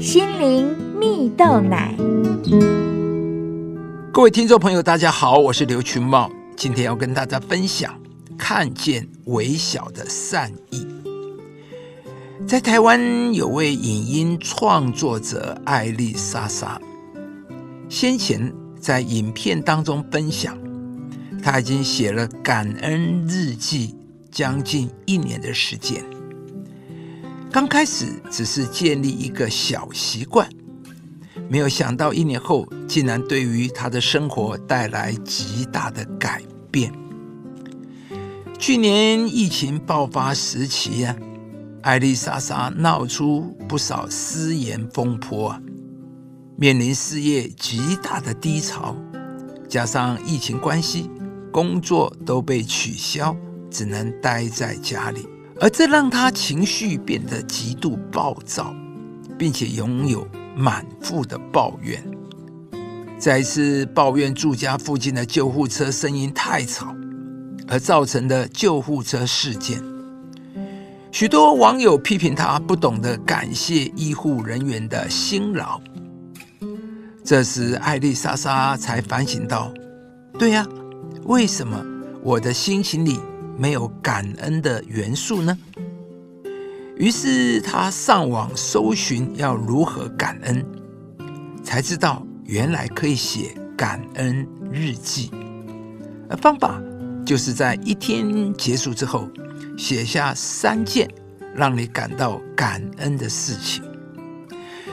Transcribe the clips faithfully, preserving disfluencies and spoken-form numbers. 心灵蜜豆奶。各位听众朋友大家好，我是刘群茂，今天要跟大家分享看见微小的善意。在台湾有位影音创作者艾丽莎莎，先前在影片当中分享她已经写了感恩日记将近一年的时间。刚开始只是建立一个小习惯，没有想到一年后竟然对于他的生活带来极大的改变。去年疫情爆发时期、啊、艾丽莎莎闹出不少失言风波、啊、面临事业极大的低潮，加上疫情关系工作都被取消，只能待在家里，而这让他情绪变得极度暴躁，并且拥有满腹的抱怨。再一次抱怨住家附近的救护车声音太吵，而造成的救护车事件。许多网友批评他不懂得感谢医护人员的辛劳。这时艾丽莎莎才反省到，对啊，为什么我的心情里没有感恩的元素呢？于是他上网搜寻要如何感恩，才知道原来可以写感恩日记。而方法就是在一天结束之后，写下三件让你感到感恩的事情。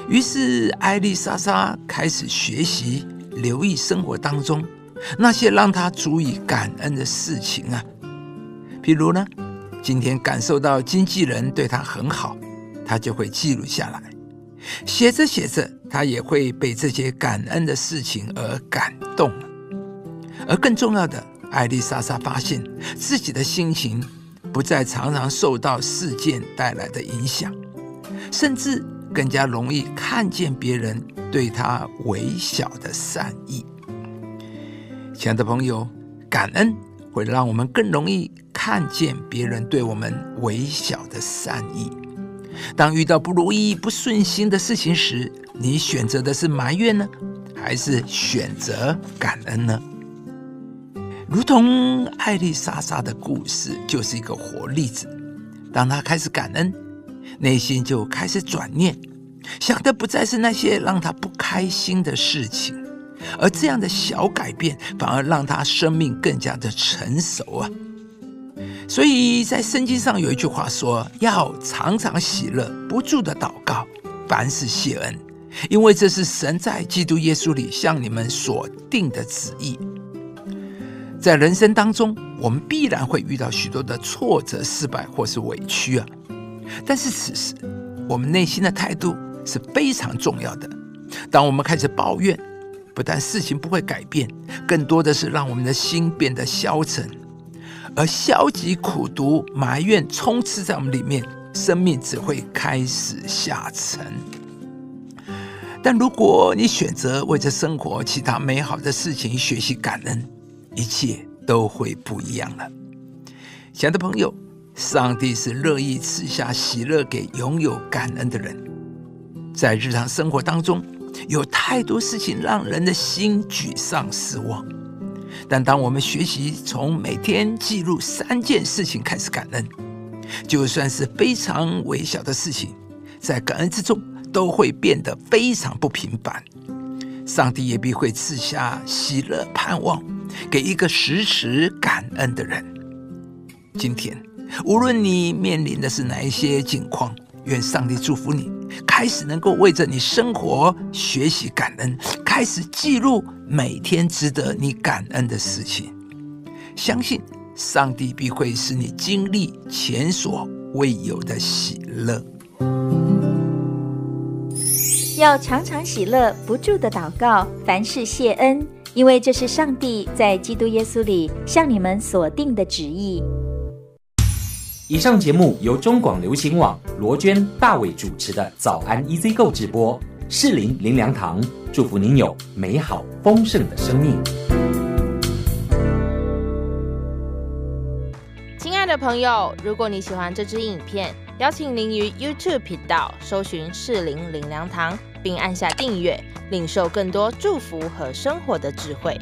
于是艾丽莎莎开始学习留意生活当中那些让她足以感恩的事情啊。比如呢，今天感受到经纪人对他很好，他就会记录下来。写着写着，他也会被这些感恩的事情而感动。而更重要的，艾丽莎莎发现自己的心情不再常常受到事件带来的影响，甚至更加容易看见别人对他微小的善意。亲爱的朋友，感恩会让我们更容易看见别人对我们微小的善意。当遇到不如意不顺心的事情时，你选择的是埋怨呢，还是选择感恩呢？如同艾丽莎莎的故事就是一个活例子。当她开始感恩，内心就开始转念，想的不再是那些让她不开心的事情，而这样的小改变反而让她生命更加的成熟啊。所以在圣经上有一句话说，要常常喜乐，不住的祷告，凡事谢恩，因为这是神在基督耶稣里向你们所定的旨意。在人生当中，我们必然会遇到许多的挫折、失败或是委屈啊。但是此时我们内心的态度是非常重要的。当我们开始抱怨，不但事情不会改变，更多的是让我们的心变得消沉。而消极、苦毒、埋怨充斥在我们里面，生命只会开始下沉。但如果你选择为着生活其他美好的事情学习感恩，一切都会不一样了。亲爱的朋友，上帝是乐意赐下喜乐给拥有感恩的人。在日常生活当中，有太多事情让人的心沮丧、失望。但当我们学习从每天记录三件事情开始感恩，就算是非常微小的事情，在感恩之中都会变得非常不平凡。上帝也必会赐下喜乐、盼望给一个时时感恩的人。今天无论你面临的是哪一些境况，愿上帝祝福你开始能够为着你生活学习感恩，开始记录每天值得你感恩的事情。相信上帝必会使你经历前所未有的喜乐。要常常喜乐，不住的祷告，凡事谢恩，因为这是上帝在基督耶稣里向你们所定的旨意。以上节目由中广流行网罗娟、大伟主持的早安 E Z G O 直播，士林林良堂祝福您有美好丰盛的生命。亲爱的朋友，如果你喜欢这支影片，邀请您于 YouTube 频道搜寻士林林良堂，并按下订阅，领受更多祝福和生活的智慧。